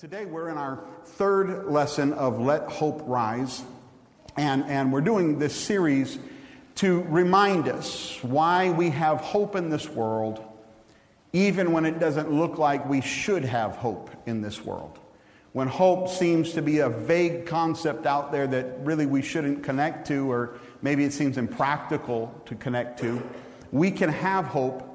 Today we're in our third lesson of Let Hope Rise, and we're doing this series to remind us why we have hope in this world, even when it doesn't look like we should have hope in this world. When hope seems to be a vague concept out there that really we shouldn't connect to, or maybe it seems impractical to connect to, we can have hope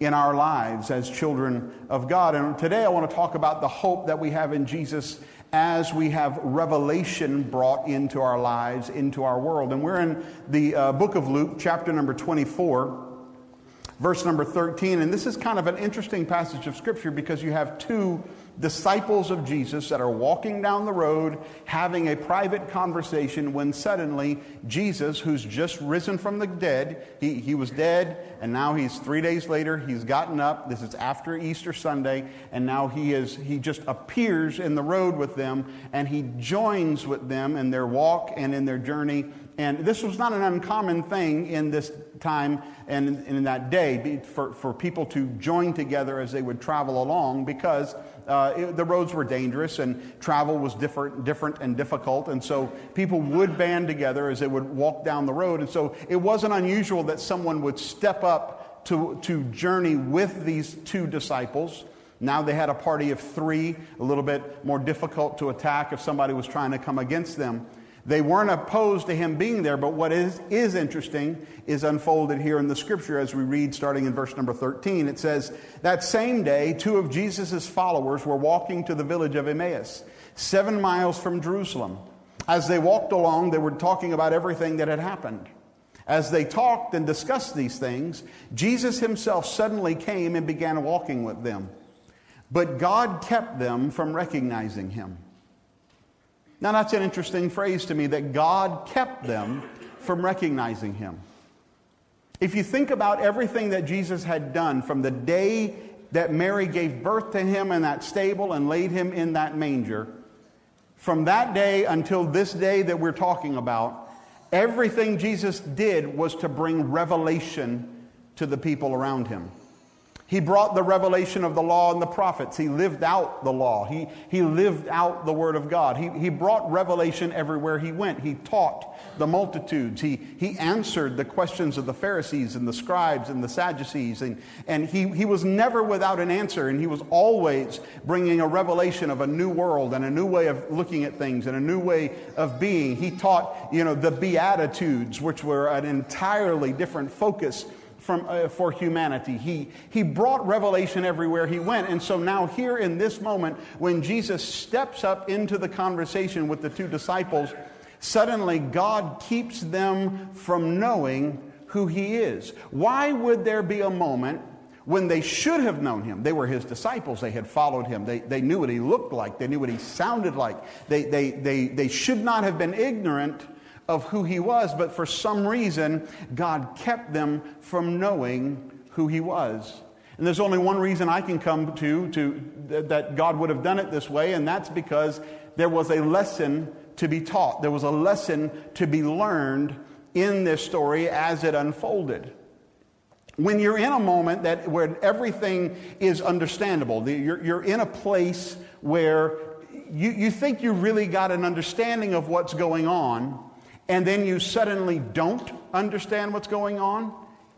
in our lives as children of God. And today I want to talk about the hope that we have in Jesus as we have revelation brought into our lives, into our world. And we're in the book of Luke, chapter number 24, verse number 13. And this is kind of an interesting passage of Scripture because you have two disciples of Jesus that are walking down the road, having a private conversation, when suddenly Jesus, who's just risen from the dead, he was dead, and now he's 3 days later, he's gotten up. This is after Easter Sunday, and now he just appears in the road with them, and he joins with them in their walk and in their journey. And this was not an uncommon thing in this time and in that day for people to join together as they would travel along, because the roads were dangerous and travel was different and difficult. And so people would band together as they would walk down the road. And so it wasn't unusual that someone would step up to journey with these two disciples. Now they had a party of three, a little bit more difficult to attack if somebody was trying to come against them. They weren't opposed to him being there, but what is interesting is unfolded here in the Scripture as we read, starting in verse number 13. It says, "That same day, two of Jesus' followers were walking to the village of Emmaus, 7 miles from Jerusalem. As they walked along, they were talking about everything that had happened. As they talked and discussed these things, Jesus himself suddenly came and began walking with them. But God kept them from recognizing him." Now, that's an interesting phrase to me, that God kept them from recognizing him. If you think about everything that Jesus had done from the day that Mary gave birth to him in that stable and laid him in that manger, from that day until this day that we're talking about, everything Jesus did was to bring revelation to the people around him. He brought the revelation of the law and the prophets. He lived out the law. He lived out the word of God. He brought revelation everywhere he went. He taught the multitudes. He answered the questions of the Pharisees and the scribes and the Sadducees. And he was never without an answer. And he was always bringing a revelation of a new world and a new way of looking at things and a new way of being. He taught, the Beatitudes, which were an entirely different focus for humanity. He brought revelation everywhere he went. And so now here in this moment, when Jesus steps up into the conversation with the two disciples, suddenly God keeps them from knowing who he is. Why would there be a moment when they should have known him? They were his disciples. They had followed him. They knew what he looked like. They knew what he sounded like. They should not have been ignorant of who he was, but for some reason, God kept them from knowing who he was. And there's only one reason I can come to that God would have done it this way, and that's because there was a lesson to be taught. There was a lesson to be learned in this story as it unfolded. When you're in a moment where everything is understandable, you're in a place where you think you really got an understanding of what's going on, and then you suddenly don't understand what's going on,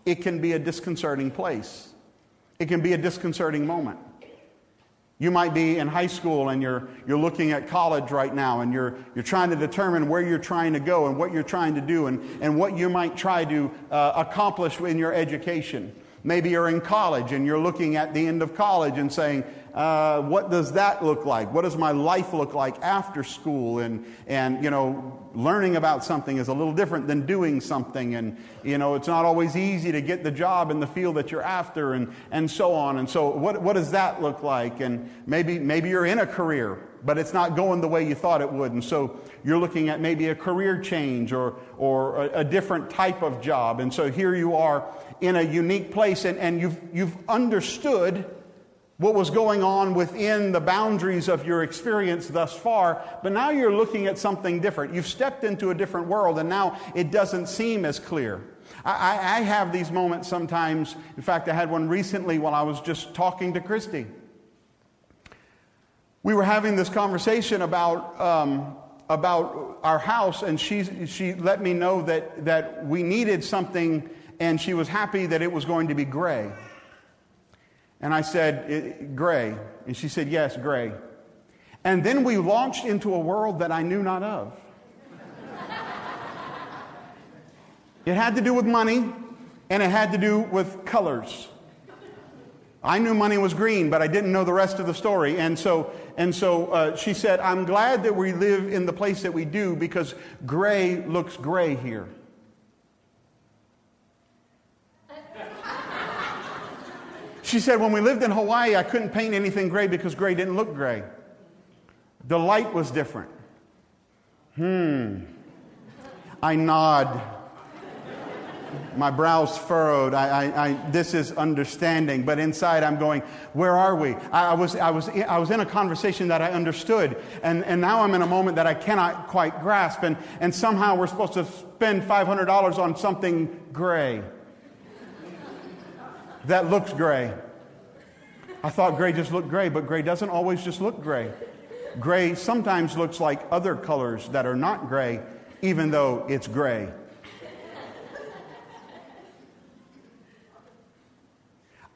it can be a disconcerting place. It can be a disconcerting moment. You might be in high school and you're looking at college right now, and you're trying to determine where you're trying to go and what you're trying to do and what you might try to accomplish in your education. Maybe you're in college and you're looking at the end of college and saying, what does that look like? What does my life look like after school? And learning about something is a little different than doing something. And it's not always easy to get the job in the field that you're after, and so on. And so what does that look like? And maybe you're in a career, but it's not going the way you thought it would. And so you're looking at maybe a career change or a different type of job. And so here you are in a unique place, and you've understood what was going on within the boundaries of your experience thus far, but now you're looking at something different. You've stepped into a different world, and now it doesn't seem as clear. I have these moments sometimes. In fact, I had one recently while I was just talking to Christy. we were having this conversation about our house, and she let me know that we needed something, and she was happy that it was going to be gray. And I said, "Gray?" And she said, "Yes, gray." And then we launched into a world that I knew not of. It had to do with money, and it had to do with colors. I knew money was green, but I didn't know the rest of the story. And so she said, "I'm glad that we live in the place that we do, because gray looks gray here." She said, "When we lived in Hawaii, I couldn't paint anything gray because gray didn't look gray. The light was different." I nod. My brows furrowed. This is understanding, but inside I'm going, where are we? I was in a conversation that I understood, and now I'm in a moment that I cannot quite grasp, and somehow we're supposed to spend $500 on something gray that looks gray. I thought gray just looked gray, but gray doesn't always just look gray. Gray sometimes looks like other colors that are not gray, even though it's gray.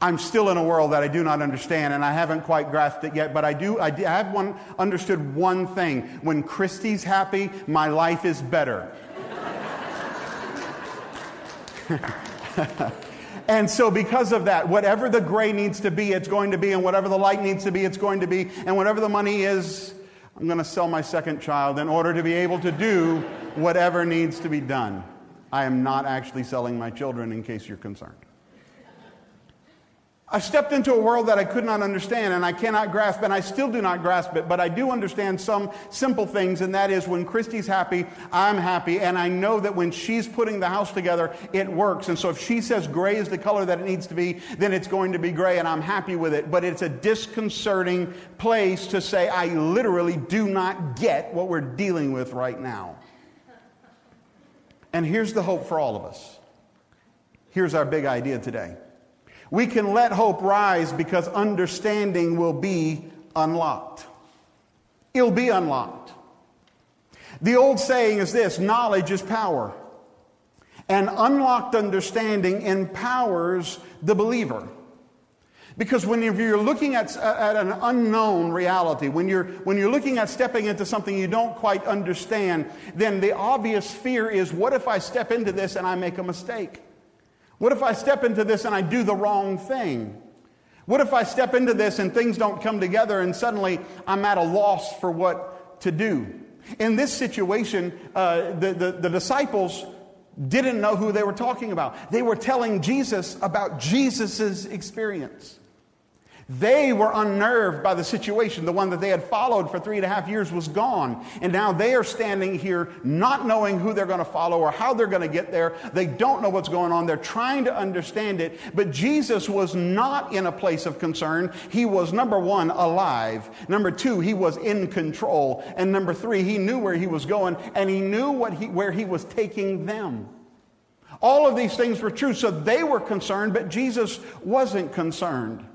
I'm still in a world that I do not understand, and I haven't quite grasped it yet, but I have understood one thing. When Christy's happy, my life is better. And so because of that, whatever the gray needs to be, it's going to be, and whatever the light needs to be, it's going to be, and whatever the money is, I'm going to sell my second child in order to be able to do whatever needs to be done. I am not actually selling my children, in case you're concerned. I stepped into a world that I could not understand, and I cannot grasp, and I still do not grasp it, but I do understand some simple things, and that is when Christy's happy, I'm happy, and I know that when she's putting the house together, it works. And so if she says gray is the color that it needs to be, then it's going to be gray, and I'm happy with it. But it's a disconcerting place to say, I literally do not get what we're dealing with right now. And here's the hope for all of us. Here's our big idea today. We can let hope rise because understanding will be unlocked. It'll be unlocked. The old saying is this: knowledge is power. And unlocked understanding empowers the believer. Because when you're looking at an unknown reality, when you're looking at stepping into something you don't quite understand, then the obvious fear is, what if I step into this and I make a mistake? What if I step into this and I do the wrong thing? What if I step into this and things don't come together and suddenly I'm at a loss for what to do? In this situation, the disciples didn't know who they were talking about. They were telling Jesus about Jesus' experience. They were unnerved by the situation. The one that they had followed for 3.5 years was gone. And now they are standing here not knowing who they're going to follow or how they're going to get there. They don't know what's going on. They're trying to understand it. But Jesus was not in a place of concern. He was, number one, alive. Number two, he was in control. And number three, he knew where he was going, and he knew where he was taking them. All of these things were true. So they were concerned, but Jesus wasn't concerned.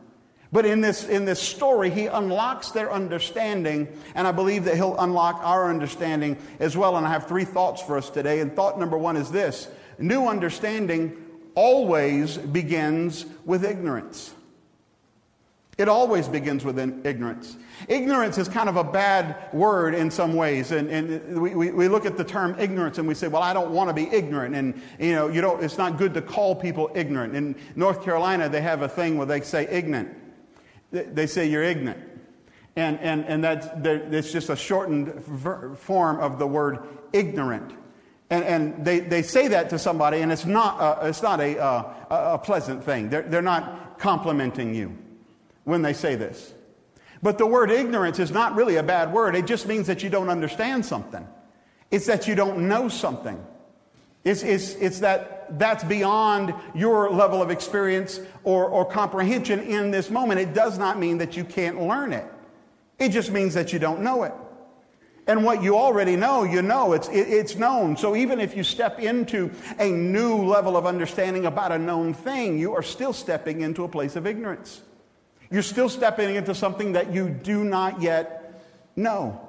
But in this story, he unlocks their understanding, and I believe that he'll unlock our understanding as well. And I have 3 thoughts for us today. And thought number one is this: new understanding always begins with ignorance. It always begins with ignorance. Ignorance is kind of a bad word in some ways, and we look at the term ignorance and we say, well, I don't want to be ignorant, and it's not good to call people ignorant. In North Carolina, they have a thing where they say ignorant. They say you're ignorant, and that's just a shortened form of the word ignorant, and they say that to somebody, and it's not a pleasant thing. They're not complimenting you when they say this. But the word ignorance is not really a bad word. It just means that you don't understand something. It's that you don't know something. It's that's beyond your level of experience or comprehension in this moment. It does not mean that you can't learn it. It just means that you don't know it. And what you already know, it's known. So even if you step into a new level of understanding about a known thing, you are still stepping into a place of ignorance. You're still stepping into something that you do not yet No.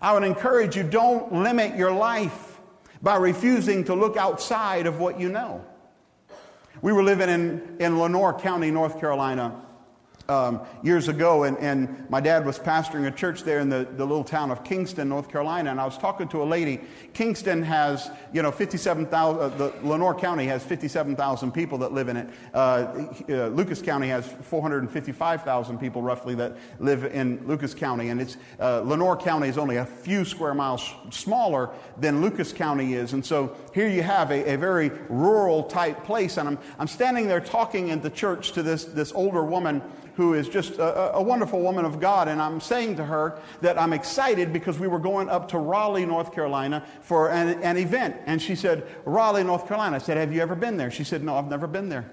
I would encourage you, don't limit your life by refusing to look outside of what you know. We were living in Lenoir County, North Carolina, years ago, and my dad was pastoring a church there in the little town of Kingston, North Carolina, and I was talking to a lady. Kingston has, 57,000, Lenoir County has 57,000 people that live in it. Lucas County has 455,000 people, roughly, that live in Lucas County, and it's Lenoir County is only a few square miles smaller than Lucas County is, and so here you have a very rural-type place, and I'm standing there talking at the church to this older woman who is just a wonderful woman of God, and I'm saying to her that I'm excited because we were going up to Raleigh, North Carolina for an event. And she said, Raleigh, North Carolina. I said, have you ever been there? She said, no, I've never been there.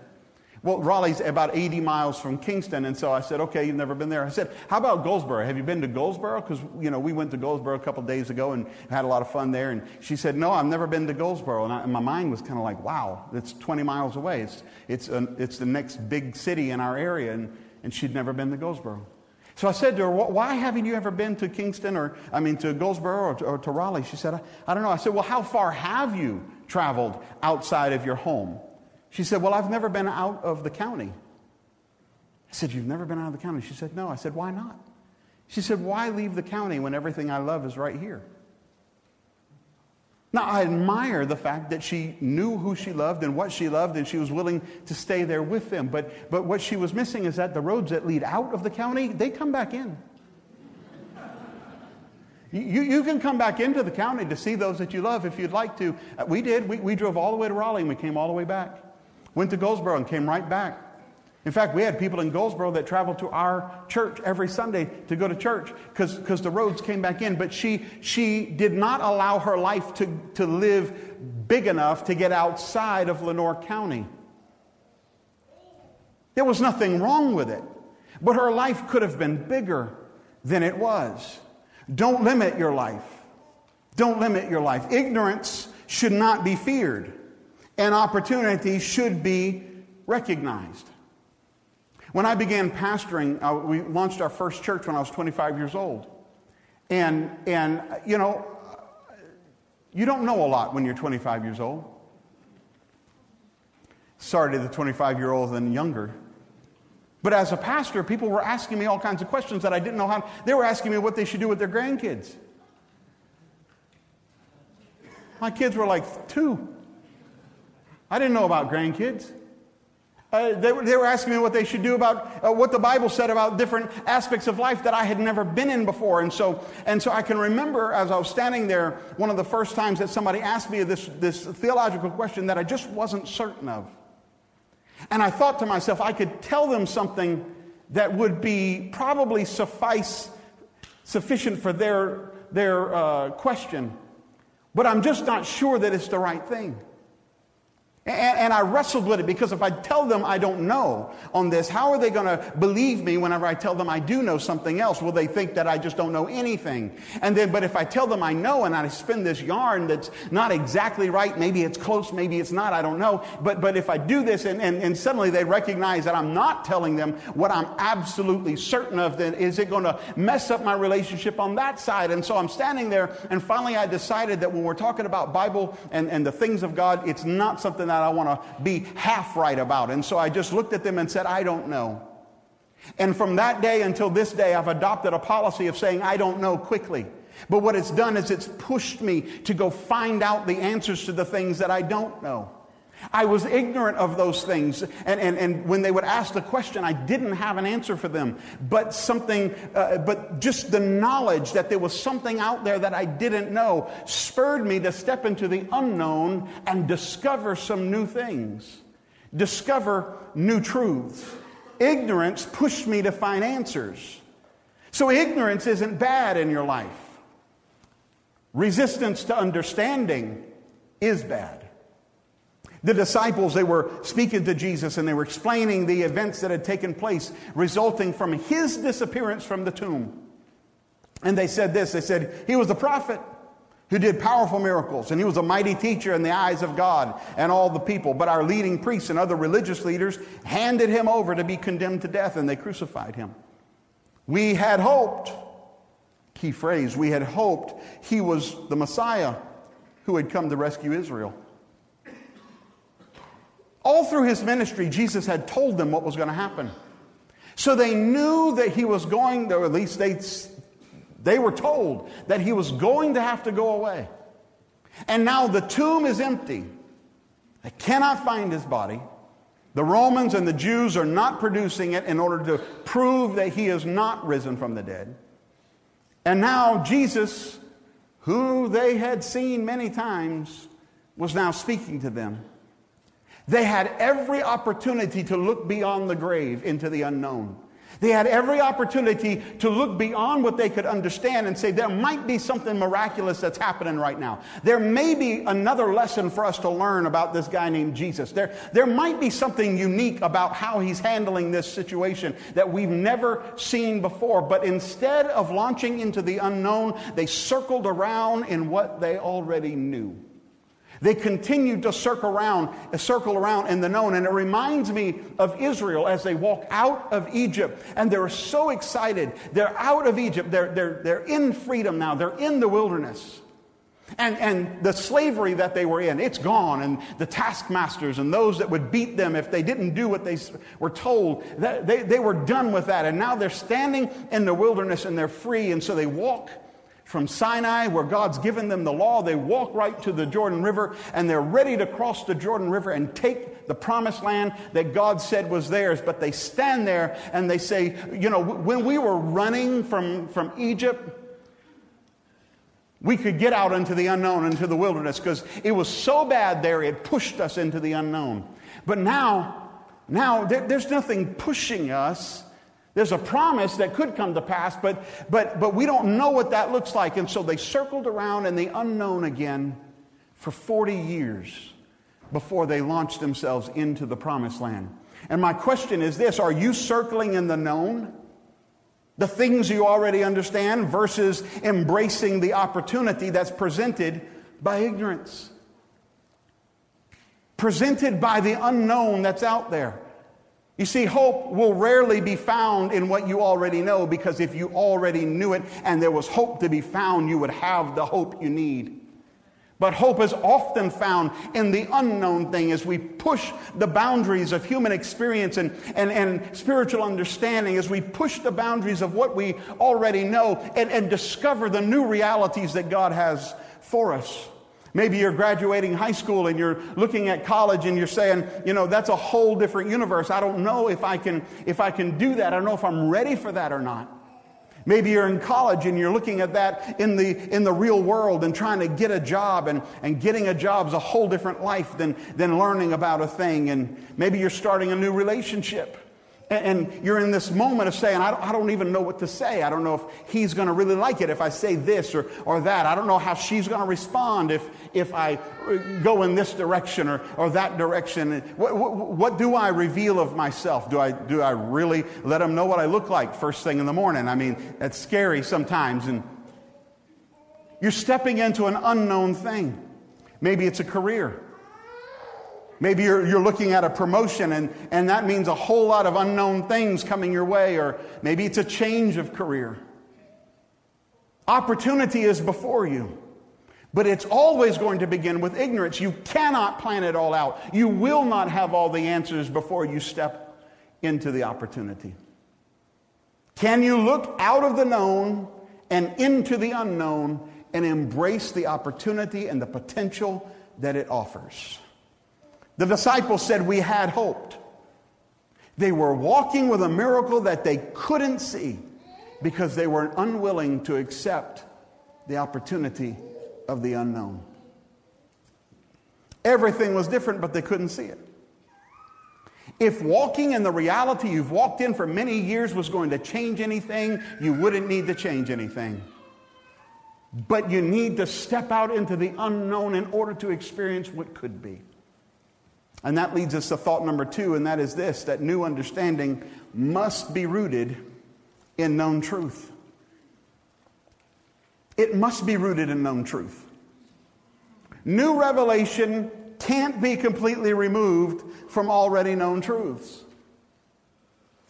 Well, Raleigh's about 80 miles from Kingston, and so I said, okay, you've never been there. I said, how about Goldsboro? Have you been to Goldsboro? Because, we went to Goldsboro a couple days ago and had a lot of fun there. And she said, no, I've never been to Goldsboro. And my mind was kind of like, wow, that's 20 miles away. It's the next big city in our area. And she'd never been to Goldsboro. So I said to her, why haven't you ever been to Kingston to Goldsboro or to Raleigh? She said, I don't know. I said, well, how far have you traveled outside of your home? She said, well, I've never been out of the county. I said, you've never been out of the county? She said, no. I said, why not? She said, why leave the county when everything I love is right here? Now, I admire the fact that she knew who she loved and what she loved, and she was willing to stay there with them. But what she was missing is that the roads that lead out of the county, they come back in. You can come back into the county to see those that you love if you'd like to. We did. We drove all the way to Raleigh, and we came all the way back. Went to Goldsboro and came right back. In fact, we had people in Goldsboro that traveled to our church every Sunday to go to church because the roads came back in. But she did not allow her life to live big enough to get outside of Lenoir County. There was nothing wrong with it, but her life could have been bigger than it was. Don't limit your life. Don't limit your life. Ignorance should not be feared, and opportunity should be recognized. When I began pastoring, we launched our first church when I was 25 years old. And you don't know a lot when you're 25 years old. Sorry to the 25-year-olds and younger. But as a pastor, people were asking me all kinds of questions that I didn't know how. They were asking me what they should do with their grandkids. My kids were like 2. I didn't know about grandkids. They were asking me what they should do about what the Bible said about different aspects of life that I had never been in before. And so I can remember as I was standing there, one of the first times that somebody asked me this theological question that I just wasn't certain of. And I thought to myself, I could tell them something that would be probably sufficient for their question. But I'm just not sure that it's the right thing. And I wrestled with it because if I tell them I don't know on this, how are they going to believe me whenever I tell them I do know something else? Will they think that I just don't know anything? But if I tell them I know and I spin this yarn that's not exactly right, maybe it's close, maybe it's not, I don't know. But if I do this and suddenly they recognize that I'm not telling them what I'm absolutely certain of, then is it going to mess up my relationship on that side? And so I'm standing there, and finally I decided that when we're talking about Bible and the things of God, it's not something that I want to be half right about. And so I just looked at them and said, I don't know. And from that day until this day, I've adopted a policy of saying, I don't know quickly. But what it's done is it's pushed me to go find out the answers to the things that I don't know. I was ignorant of those things, and when they would ask the question, I didn't have an answer for them, but just the knowledge that there was something out there that I didn't know spurred me to step into the unknown and discover some new things, discover new truths. Ignorance pushed me to find answers. So ignorance isn't bad in your life. Resistance to understanding is bad. The disciples, they were speaking to Jesus and they were explaining the events that had taken place resulting from his disappearance from the tomb. And they said this, they said, he was the prophet who did powerful miracles, and he was a mighty teacher in the eyes of God and all the people. But our leading priests and other religious leaders handed him over to be condemned to death, and they crucified him. We had hoped key phrase. We had hoped he was the Messiah who had come to rescue Israel. All through his ministry, Jesus had told them what was going to happen. So they knew that he was going, or at least they were told that he was going to have to go away. And now the tomb is empty. They cannot find his body. The Romans and the Jews are not producing it in order to prove that he is not risen from the dead. And now Jesus, who they had seen many times, was now speaking to them. They had every opportunity to look beyond the grave into the unknown. They had every opportunity to look beyond what they could understand and say, there might be something miraculous that's happening right now. There may be another lesson for us to learn about this guy named Jesus. There might be something unique about how he's handling this situation that we've never seen before. But instead of launching into the unknown, they circled around in what they already knew. They continued to circle around in the known. And it reminds me of Israel as they walk out of Egypt. And they're so excited. They're out of Egypt. They're in freedom now. They're in the wilderness. And the slavery that they were in, it's gone. And the taskmasters and those that would beat them if they didn't do what they were told, they were done with that. And now they're standing in the wilderness and they're free. And so they walk from Sinai, where God's given them the law, they walk right to the Jordan River, and they're ready to cross the Jordan River and take the promised land that God said was theirs. But they stand there and they say, you know, when we were running from Egypt, we could get out into the unknown, into the wilderness, because it was so bad there, it pushed us into the unknown. But now there's nothing pushing us. There's a promise that could come to pass, but we don't know what that looks like. And so they circled around in the unknown again for 40 years before they launched themselves into the promised land. And my question is this: are you circling in the known, the things you already understand, versus embracing the opportunity that's presented by ignorance, presented by the unknown that's out there? You see, hope will rarely be found in what you already know, because if you already knew it and there was hope to be found, you would have the hope you need. But hope is often found in the unknown thing as we push the boundaries of human experience and spiritual understanding, as we push the boundaries of what we already know and discover the new realities that God has for us. Maybe you're graduating high school and you're looking at college and you're saying, you know, that's a whole different universe. I don't know if I can do that. I don't know if I'm ready for that or not. Maybe you're in college and you're looking at that in the real world and trying to get a job, and getting a job's a whole different life than learning about a thing. And maybe you're starting a new relationship. And you're in this moment of saying, I don't even know what to say. I don't know if he's going to really like it if I say this or that. I don't know how she's going to respond if I go in this direction or that direction. What do I reveal of myself? Do I really let them know what I look like first thing in the morning? I mean, that's scary sometimes. And you're stepping into an unknown thing. Maybe it's a career. Maybe you're looking at a promotion, and that means a whole lot of unknown things coming your way, or maybe it's a change of career. Opportunity is before you, but it's always going to begin with ignorance. You cannot plan it all out. You will not have all the answers before you step into the opportunity. Can you look out of the known and into the unknown and embrace the opportunity and the potential that it offers? The disciples said, we had hoped. They were walking with a miracle that they couldn't see because they were unwilling to accept the opportunity of the unknown. Everything was different, but they couldn't see it. If walking in the reality you've walked in for many years was going to change anything, you wouldn't need to change anything. But you need to step out into the unknown in order to experience what could be. And that leads us to thought number 2, and that is this: that new understanding must be rooted in known truth. It must be rooted in known truth. New revelation can't be completely removed from already known truths.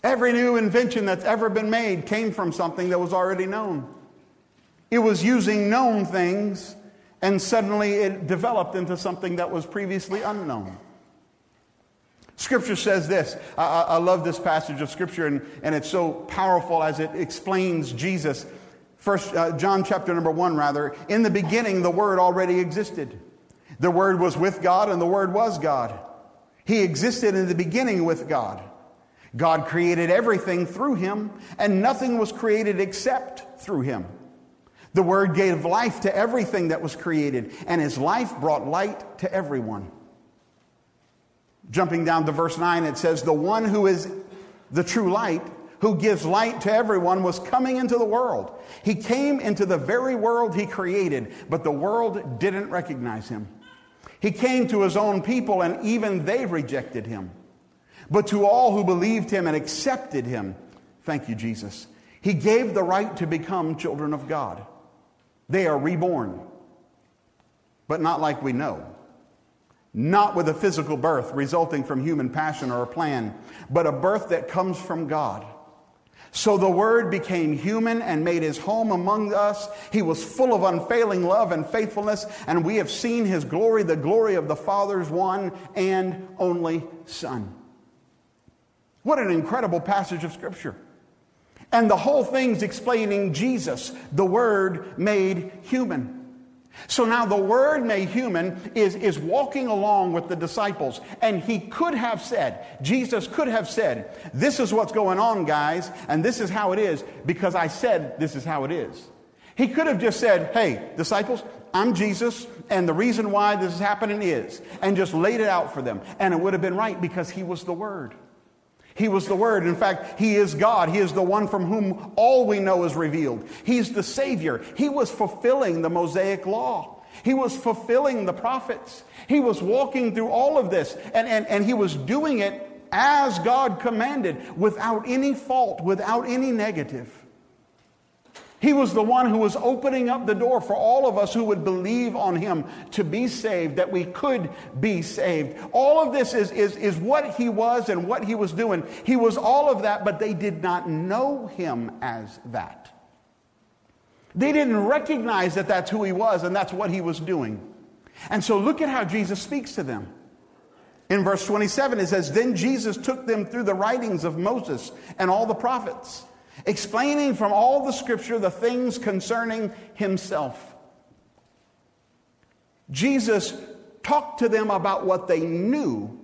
Every new invention that's ever been made came from something that was already known. It was using known things, and suddenly it developed into something that was previously unknown. Scripture says this. I love this passage of Scripture, and it's so powerful as it explains Jesus. John chapter number 1, rather. In the beginning, the Word already existed. The Word was with God, and the Word was God. He existed in the beginning with God. God created everything through Him, and nothing was created except through Him. The Word gave life to everything that was created, and His life brought light to everyone. Jumping down to verse 9, it says, the one who is the true light, who gives light to everyone, was coming into the world. He came into the very world He created, but the world didn't recognize Him. He came to His own people, and even they rejected Him. But to all who believed Him and accepted Him, thank you, Jesus, He gave the right to become children of God. They are reborn, but not like we know. Not with a physical birth resulting from human passion or a plan, but a birth that comes from God. So the Word became human and made His home among us. He was full of unfailing love and faithfulness, and we have seen His glory, the glory of the Father's one and only Son. What an incredible passage of Scripture. And the whole thing's explaining Jesus, the Word made human. So now the Word made human is walking along with the disciples. And He could have said, Jesus could have said, this is what's going on, guys, and this is how it is, because I said this is how it is. He could have just said, hey, disciples, I'm Jesus, and the reason why this is happening is, and just laid it out for them. And it would have been right, because He was the Word. He was the Word. In fact, He is God. He is the one from whom all we know is revealed. He's the Savior. He was fulfilling the Mosaic law. He was fulfilling the prophets. He was walking through all of this, and He was doing it as God commanded, without any fault, without any negative. He was the one who was opening up the door for all of us who would believe on Him to be saved, that we could be saved. All of this is what He was and what He was doing. He was all of that, but they did not know Him as that. They didn't recognize that that's who He was and that's what He was doing. And so look at how Jesus speaks to them. In verse 27, it says, then Jesus took them through the writings of Moses and all the prophets, explaining from all the Scripture the things concerning Himself. Jesus talked to them about what they knew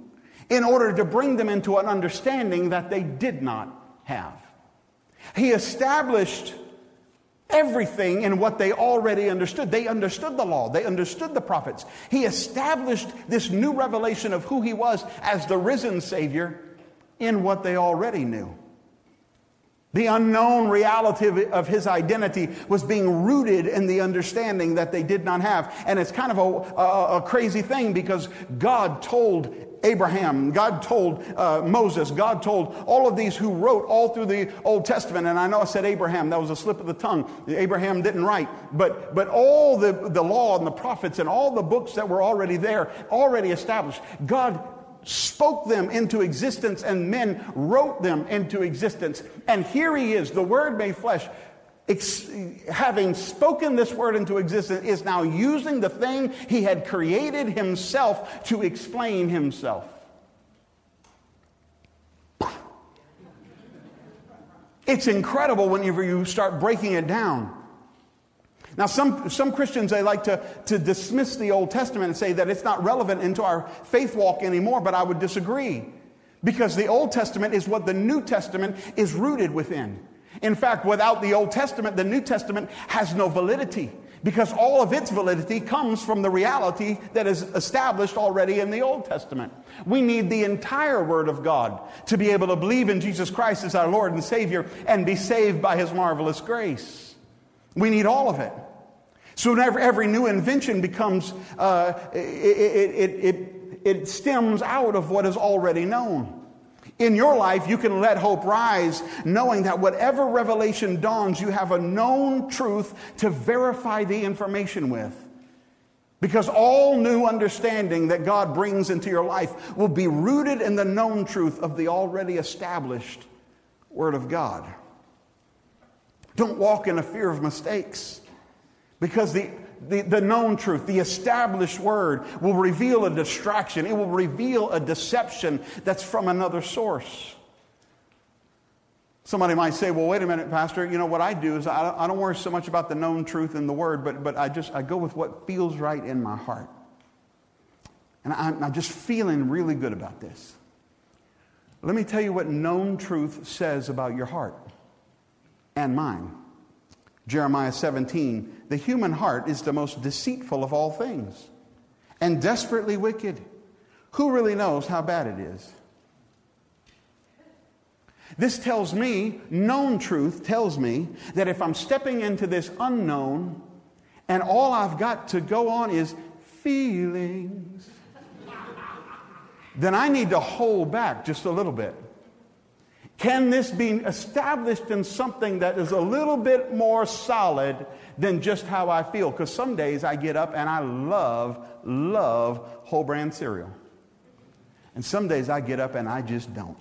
in order to bring them into an understanding that they did not have. He established everything in what they already understood. They understood the law. They understood the prophets. He established this new revelation of who He was as the risen Savior in what they already knew. The unknown reality of His identity was being rooted in the understanding that they did not have. And it's kind of a crazy thing, because God told Abraham, God told Moses, God told all of these who wrote all through the Old Testament. And I know I said Abraham, that was a slip of the tongue. Abraham didn't write. But all the law and the prophets and all the books that were already there, already established, God spoke them into existence, and men wrote them into existence. And here He is, the Word made flesh, having spoken this Word into existence, is now using the thing He had created Himself to explain Himself. It's incredible whenever you start breaking it down. Now, some Christians, they like to dismiss the Old Testament and say that it's not relevant into our faith walk anymore, but I would disagree, because the Old Testament is what the New Testament is rooted within. In fact, without the Old Testament, the New Testament has no validity, because all of its validity comes from the reality that is established already in the Old Testament. We need the entire Word of God to be able to believe in Jesus Christ as our Lord and Savior and be saved by His marvelous grace. We need all of it. So every new invention becomes, it stems out of what is already known. In your life, you can let hope rise, knowing that whatever revelation dawns, you have a known truth to verify the information with. Because all new understanding that God brings into your life will be rooted in the known truth of the already established Word of God. Don't walk in a fear of mistakes. Because the known truth, the established word, will reveal a distraction. It will reveal a deception that's from another source. Somebody might say, well, wait a minute, Pastor. You know, what I do is I don't worry so much about the known truth in the word, but I go with what feels right in my heart. And I'm just feeling really good about this. Let me tell you what known truth says about your heart and mine. Jeremiah 17, the human heart is the most deceitful of all things and desperately wicked. Who really knows how bad it is? This tells me, known truth tells me, that if I'm stepping into this unknown and all I've got to go on is feelings, then I need to hold back just a little bit. Can this be established in something that is a little bit more solid than just how I feel? Because some days I get up and I love whole brand cereal. And some days I get up and I just don't.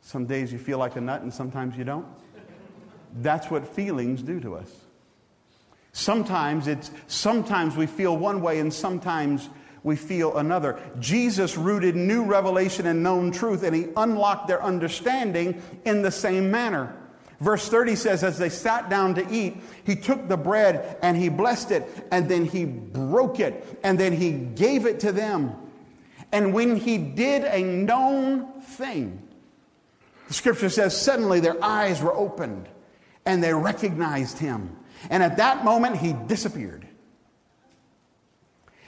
Some days you feel like a nut and sometimes you don't. That's what feelings do to us. Sometimes we feel one way and sometimes we feel another. Jesus rooted new revelation and known truth, and he unlocked their understanding in the same manner. Verse 30 says, as they sat down to eat, he took the bread and he blessed it, and then he broke it, and then he gave it to them. And when he did a known thing, the scripture says, suddenly their eyes were opened and they recognized him. And at that moment, he disappeared.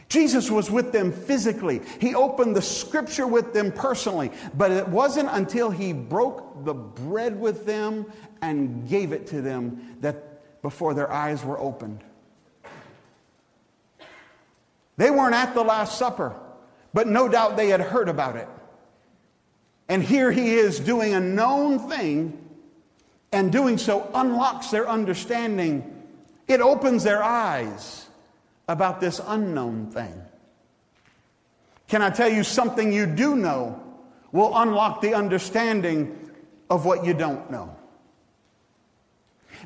Jesus was with them physically. He opened the scripture with them personally. But it wasn't until he broke the bread with them and gave it to them that before their eyes were opened. They weren't at the Last Supper, but no doubt they had heard about it. And here he is doing a known thing, and doing so unlocks their understanding. It opens their eyes about this unknown thing. Can I tell you, something you do know will unlock the understanding of what you don't know?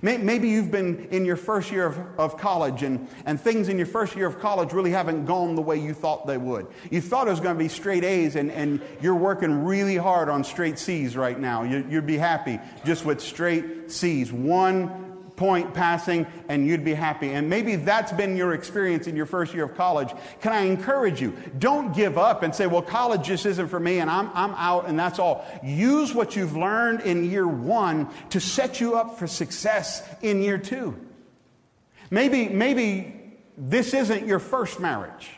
Maybe you've been in your first year of college, and things in your first year of college really haven't gone the way you thought they would. You thought it was going to be straight A's, and you're working really hard on straight C's right now. You'd be happy just with straight C's. 1 point passing, and you'd be happy. And maybe that's been your experience in your first year of college. Can I encourage you? Don't give up and say, well, college just isn't for me, and I'm out, and that's all. Use what you've learned in year one to set you up for success in year two. Maybe this isn't your first marriage.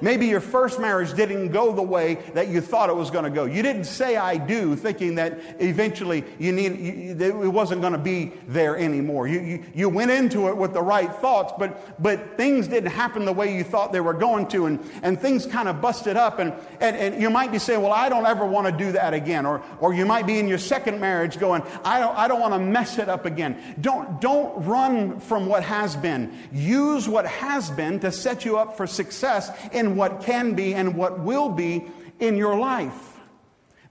Maybe your first marriage didn't go the way that you thought it was going to go. You didn't say "I do" thinking that eventually it wasn't going to be there anymore. You went into it with the right thoughts, but things didn't happen the way you thought they were going to, and things kind of busted up, and you might be saying, well, I don't ever want to do that again, or you might be in your second marriage going, I don't want to mess it up again. Don't run from what has been. Use what has been to set you up for success in what can be and what will be in your life.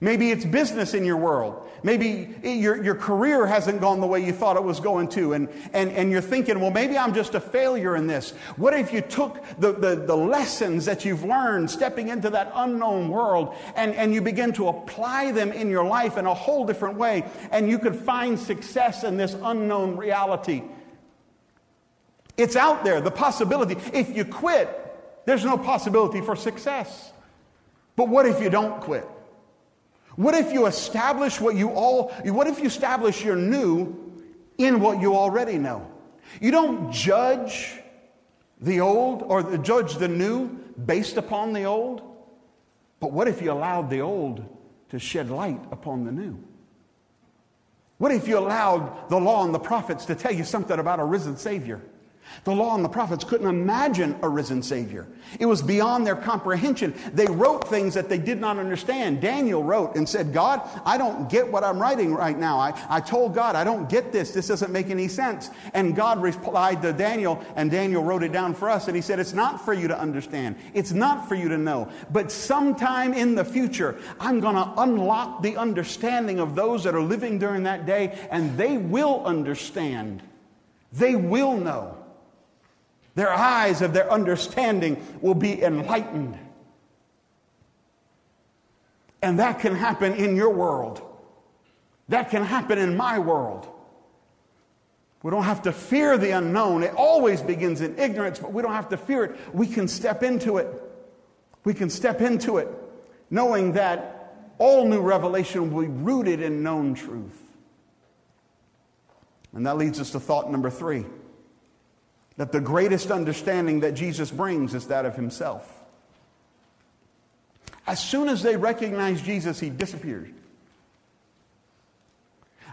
Maybe it's business in your world. Maybe your career hasn't gone the way you thought it was going to, and you're thinking, well, maybe I'm just a failure in this. What if you took the lessons that you've learned stepping into that unknown world, and you begin to apply them in your life in a whole different way, and you could find success in this unknown reality? It's out there, the possibility. If you quit, there's no possibility for success. But what if you don't quit? What if you establish what if you establish your new in what you already know? You don't judge the old or judge the new based upon the old. But what if you allowed the old to shed light upon the new? What if you allowed the law and the prophets to tell you something about a risen Savior? The law and the prophets couldn't imagine a risen Savior. It was beyond their comprehension. They wrote things that they did not understand. Daniel wrote and said, God, I don't get what I'm writing right now. I told God, I don't get this. This doesn't make any sense. And God replied to Daniel, and Daniel wrote it down for us. And he said, it's not for you to understand. It's not for you to know. But sometime in the future, I'm going to unlock the understanding of those that are living during that day, and they will understand They will know. Their eyes of their understanding will be enlightened. And that can happen in your world. That can happen in my world. We don't have to fear the unknown. It always begins in ignorance, but we don't have to fear it. We can step into it. We can step into it knowing that all new revelation will be rooted in known truth. And that leads us to thought number 3, that the greatest understanding that Jesus brings is that of himself. As soon as they recognized Jesus, he disappeared.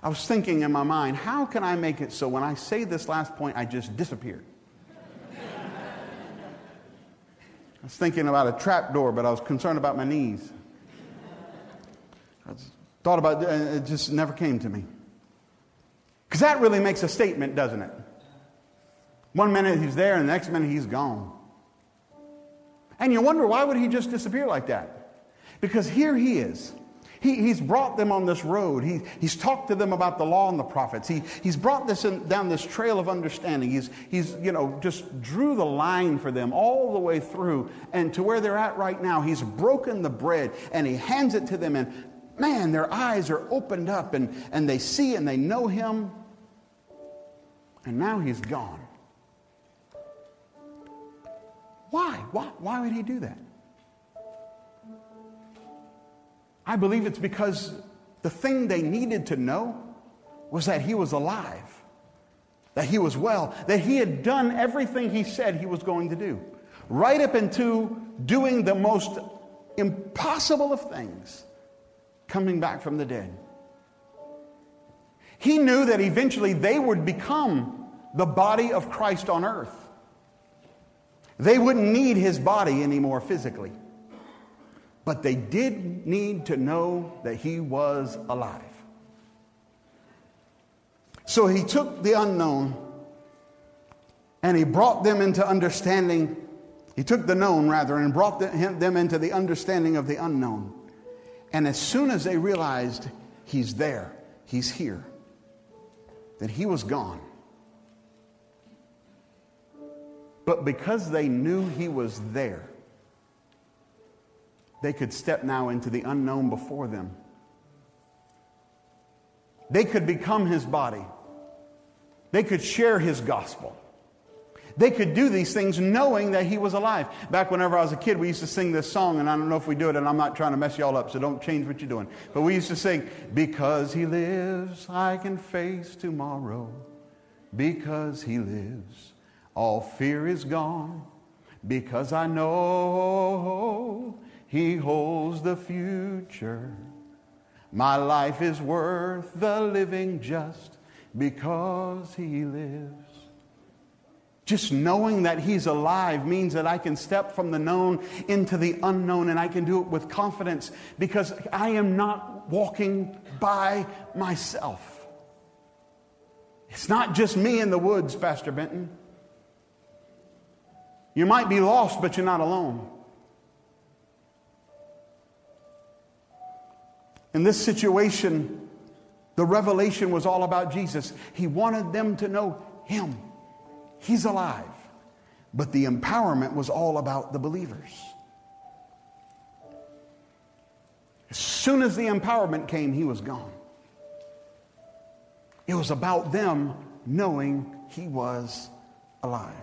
I was thinking in my mind, how can I make it so when I say this last point, I just disappear? I was thinking about a trap door, but I was concerned about my knees. I thought about it, and it just never came to me. Because that really makes a statement, doesn't it? One minute he's there, and the next minute he's gone. And you wonder, why would he just disappear like that? Because here he is. He's brought them on this road. He's talked to them about the law and the prophets. He's brought this down this trail of understanding. He's just drew the line for them all the way through and to where they're at right now. He's broken the bread and he hands it to them, and man, their eyes are opened up and they see and they know him. And now he's gone. Why? Why would he do that? I believe it's because the thing they needed to know was that he was alive, that he was well, that he had done everything he said he was going to do, right up into doing the most impossible of things, coming back from the dead. He knew that eventually they would become the body of Christ on earth. They wouldn't need his body anymore physically. But they did need to know that he was alive. So he took the unknown and he brought them into understanding. He took the known, rather, and brought them into the understanding of the unknown. And as soon as they realized he's there, he's here, that he was gone. But because they knew he was there, they could step now into the unknown before them. They could become his body. They could share his gospel. They could do these things knowing that he was alive. Back whenever I was a kid, we used to sing this song, and I don't know if we do it, and I'm not trying to mess y'all up, so don't change what you're doing. But we used to sing, because he lives, I can face tomorrow. Because he lives, all fear is gone. Because I know he holds the future. My life is worth the living just because he lives. Just knowing that he's alive means that I can step from the known into the unknown, and I can do it with confidence because I am not walking by myself. It's not just me in the woods, Pastor Benton. You might be lost, but you're not alone. In this situation, the revelation was all about Jesus. He wanted them to know him. He's alive. But the empowerment was all about the believers. As soon as the empowerment came, he was gone. It was about them knowing he was alive.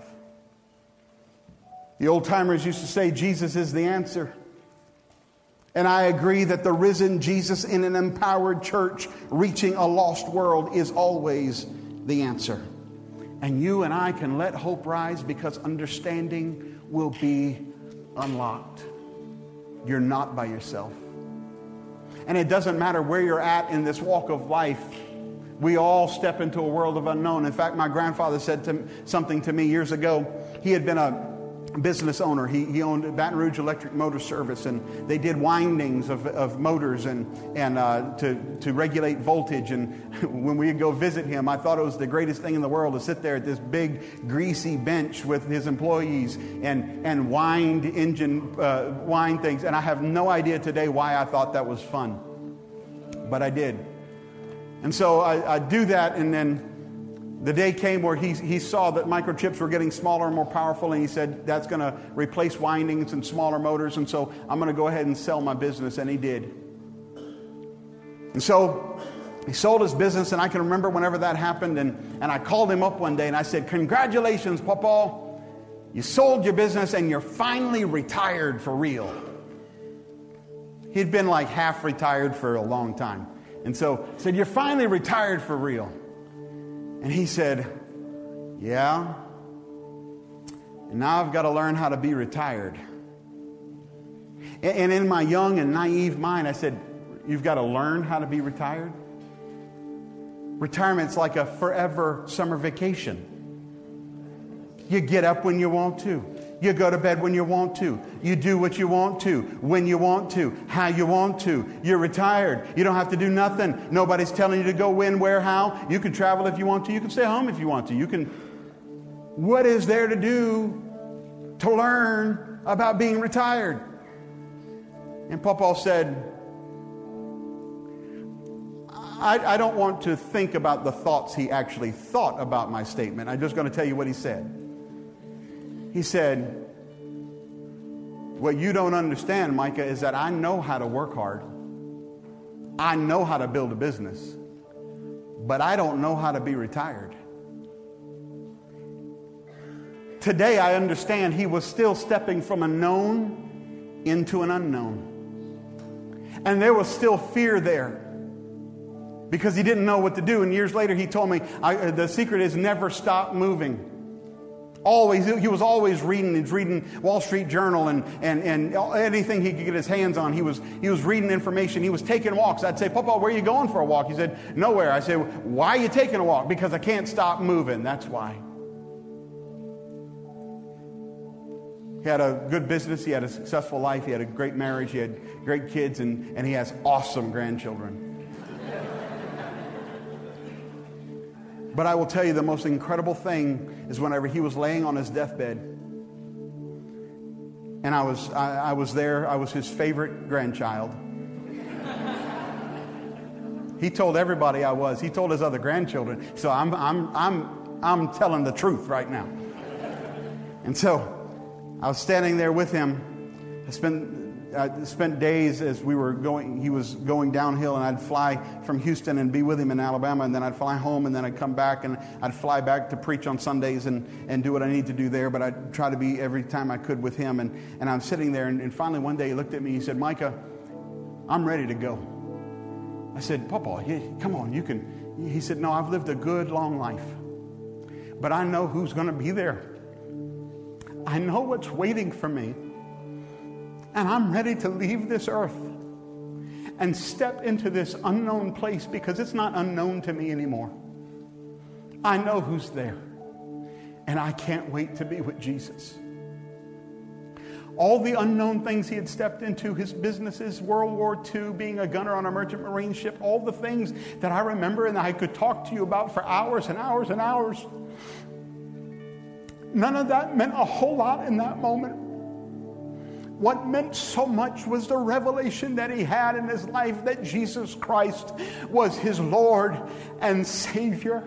The old-timers used to say, Jesus is the answer. And I agree that the risen Jesus in an empowered church reaching a lost world is always the answer. And you and I can let hope rise because understanding will be unlocked. You're not by yourself. And it doesn't matter where you're at in this walk of life. We all step into a world of unknown. In fact, my grandfather said something to me years ago. He had been a business owner. He owned Baton Rouge Electric Motor Service, and they did windings of motors and to regulate voltage. And when we would go visit him, I thought it was the greatest thing in the world to sit there at this big greasy bench with his employees and wind things. And I have no idea today why I thought that was fun, but I did. And so I do that, and then The day came where he saw that microchips were getting smaller and more powerful, and he said, that's going to replace windings and smaller motors, and so I'm going to go ahead and sell my business, and he did. And so he sold his business, and I can remember whenever that happened, and I called him up one day, and I said, congratulations, Papa. You sold your business, and you're finally retired for real. He'd been like half retired for a long time. And so I said, you're finally retired for real. And he said, yeah. And now I've got to learn how to be retired. And in my young and naive mind, I said, you've got to learn how to be retired? Retirement's like a forever summer vacation. You get up when you want to. You go to bed when you want to. You do what you want to, when you want to, how you want to. You're retired. You don't have to do nothing. Nobody's telling you to go when, where, how. You can travel if you want to. You can stay home if you want to. You can. What is there to do to learn about being retired? And Papa said, I don't want to think about the thoughts he actually thought about my statement. I'm just going to tell you what he said. He said, what you don't understand, Micah, is that I know how to work hard. I know how to build a business. But I don't know how to be retired. Today I understand he was still stepping from a known into an unknown. And there was still fear there. Because he didn't know what to do. And years later he told me, the secret is never stop moving. Always, he was always reading. He was reading Wall Street Journal and anything he could get his hands on. He was reading information. He was taking walks. I'd say, Papa, where are you going for a walk? He said, nowhere. I said, why are you taking a walk? Because I can't stop moving. That's why. He had a good business. He had a successful life. He had a great marriage. He had great kids, and he has awesome grandchildren. But I will tell you, the most incredible thing is whenever he was laying on his deathbed, and I was there. I was his favorite grandchild. He told everybody I was. He told his other grandchildren. So I'm telling the truth right now. And so I was standing there with him. I spent days as we were going, he was going downhill, and I'd fly from Houston and be with him in Alabama, and then I'd fly home, and then I'd come back, and I'd fly back to preach on Sundays and do what I need to do there, but I'd try to be every time I could with him, and I'm sitting there, and finally one day he looked at me, he said, Micah, I'm ready to go. I said, Papa, come on, you can. He said, no, I've lived a good long life, but I know who's going to be there. I know what's waiting for me. And I'm ready to leave this earth and step into this unknown place because it's not unknown to me anymore. I know who's there. And I can't wait to be with Jesus. All the unknown things he had stepped into, his businesses, World War II, being a gunner on a merchant marine ship, all the things that I remember and I could talk to you about for hours and hours and hours. None of that meant a whole lot in that moment. What meant so much was the revelation that he had in his life that Jesus Christ was his Lord and Savior.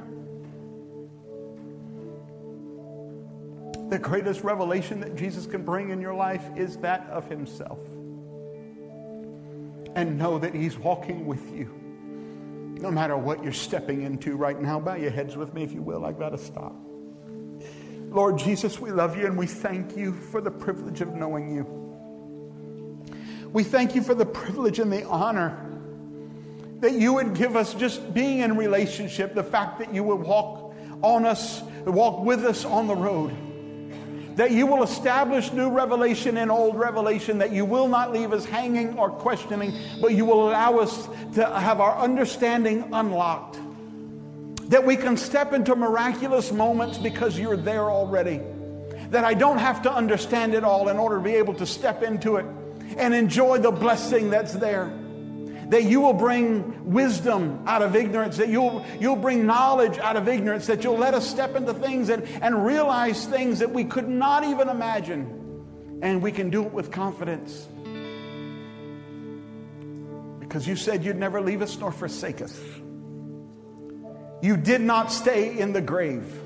The greatest revelation that Jesus can bring in your life is that of himself. And know that he's walking with you. No matter what you're stepping into right now, bow your heads with me if you will. I've got to stop. Lord Jesus, we love you and we thank you for the privilege of knowing you. We thank you for the privilege and the honor that you would give us just being in relationship, the fact that you would walk with us on the road, that you will establish new revelation and old revelation, that you will not leave us hanging or questioning, but you will allow us to have our understanding unlocked, that we can step into miraculous moments because you're there already, that I don't have to understand it all in order to be able to step into it, and enjoy the blessing that's there. That you will bring wisdom out of ignorance. That you'll bring knowledge out of ignorance. That you'll let us step into things and realize things that we could not even imagine. And we can do it with confidence. Because you said you'd never leave us nor forsake us. You did not stay in the grave.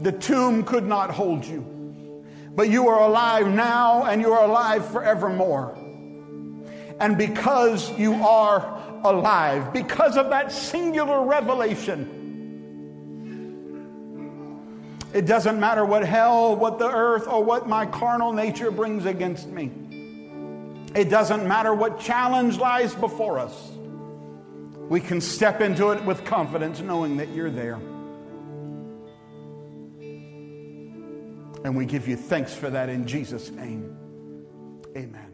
The tomb could not hold you. But you are alive now and you are alive forevermore. And because you are alive, because of that singular revelation, it doesn't matter what hell, what the earth, or what my carnal nature brings against me. It doesn't matter what challenge lies before us. We can step into it with confidence, knowing that you're there. And we give you thanks for that in Jesus' name. Amen.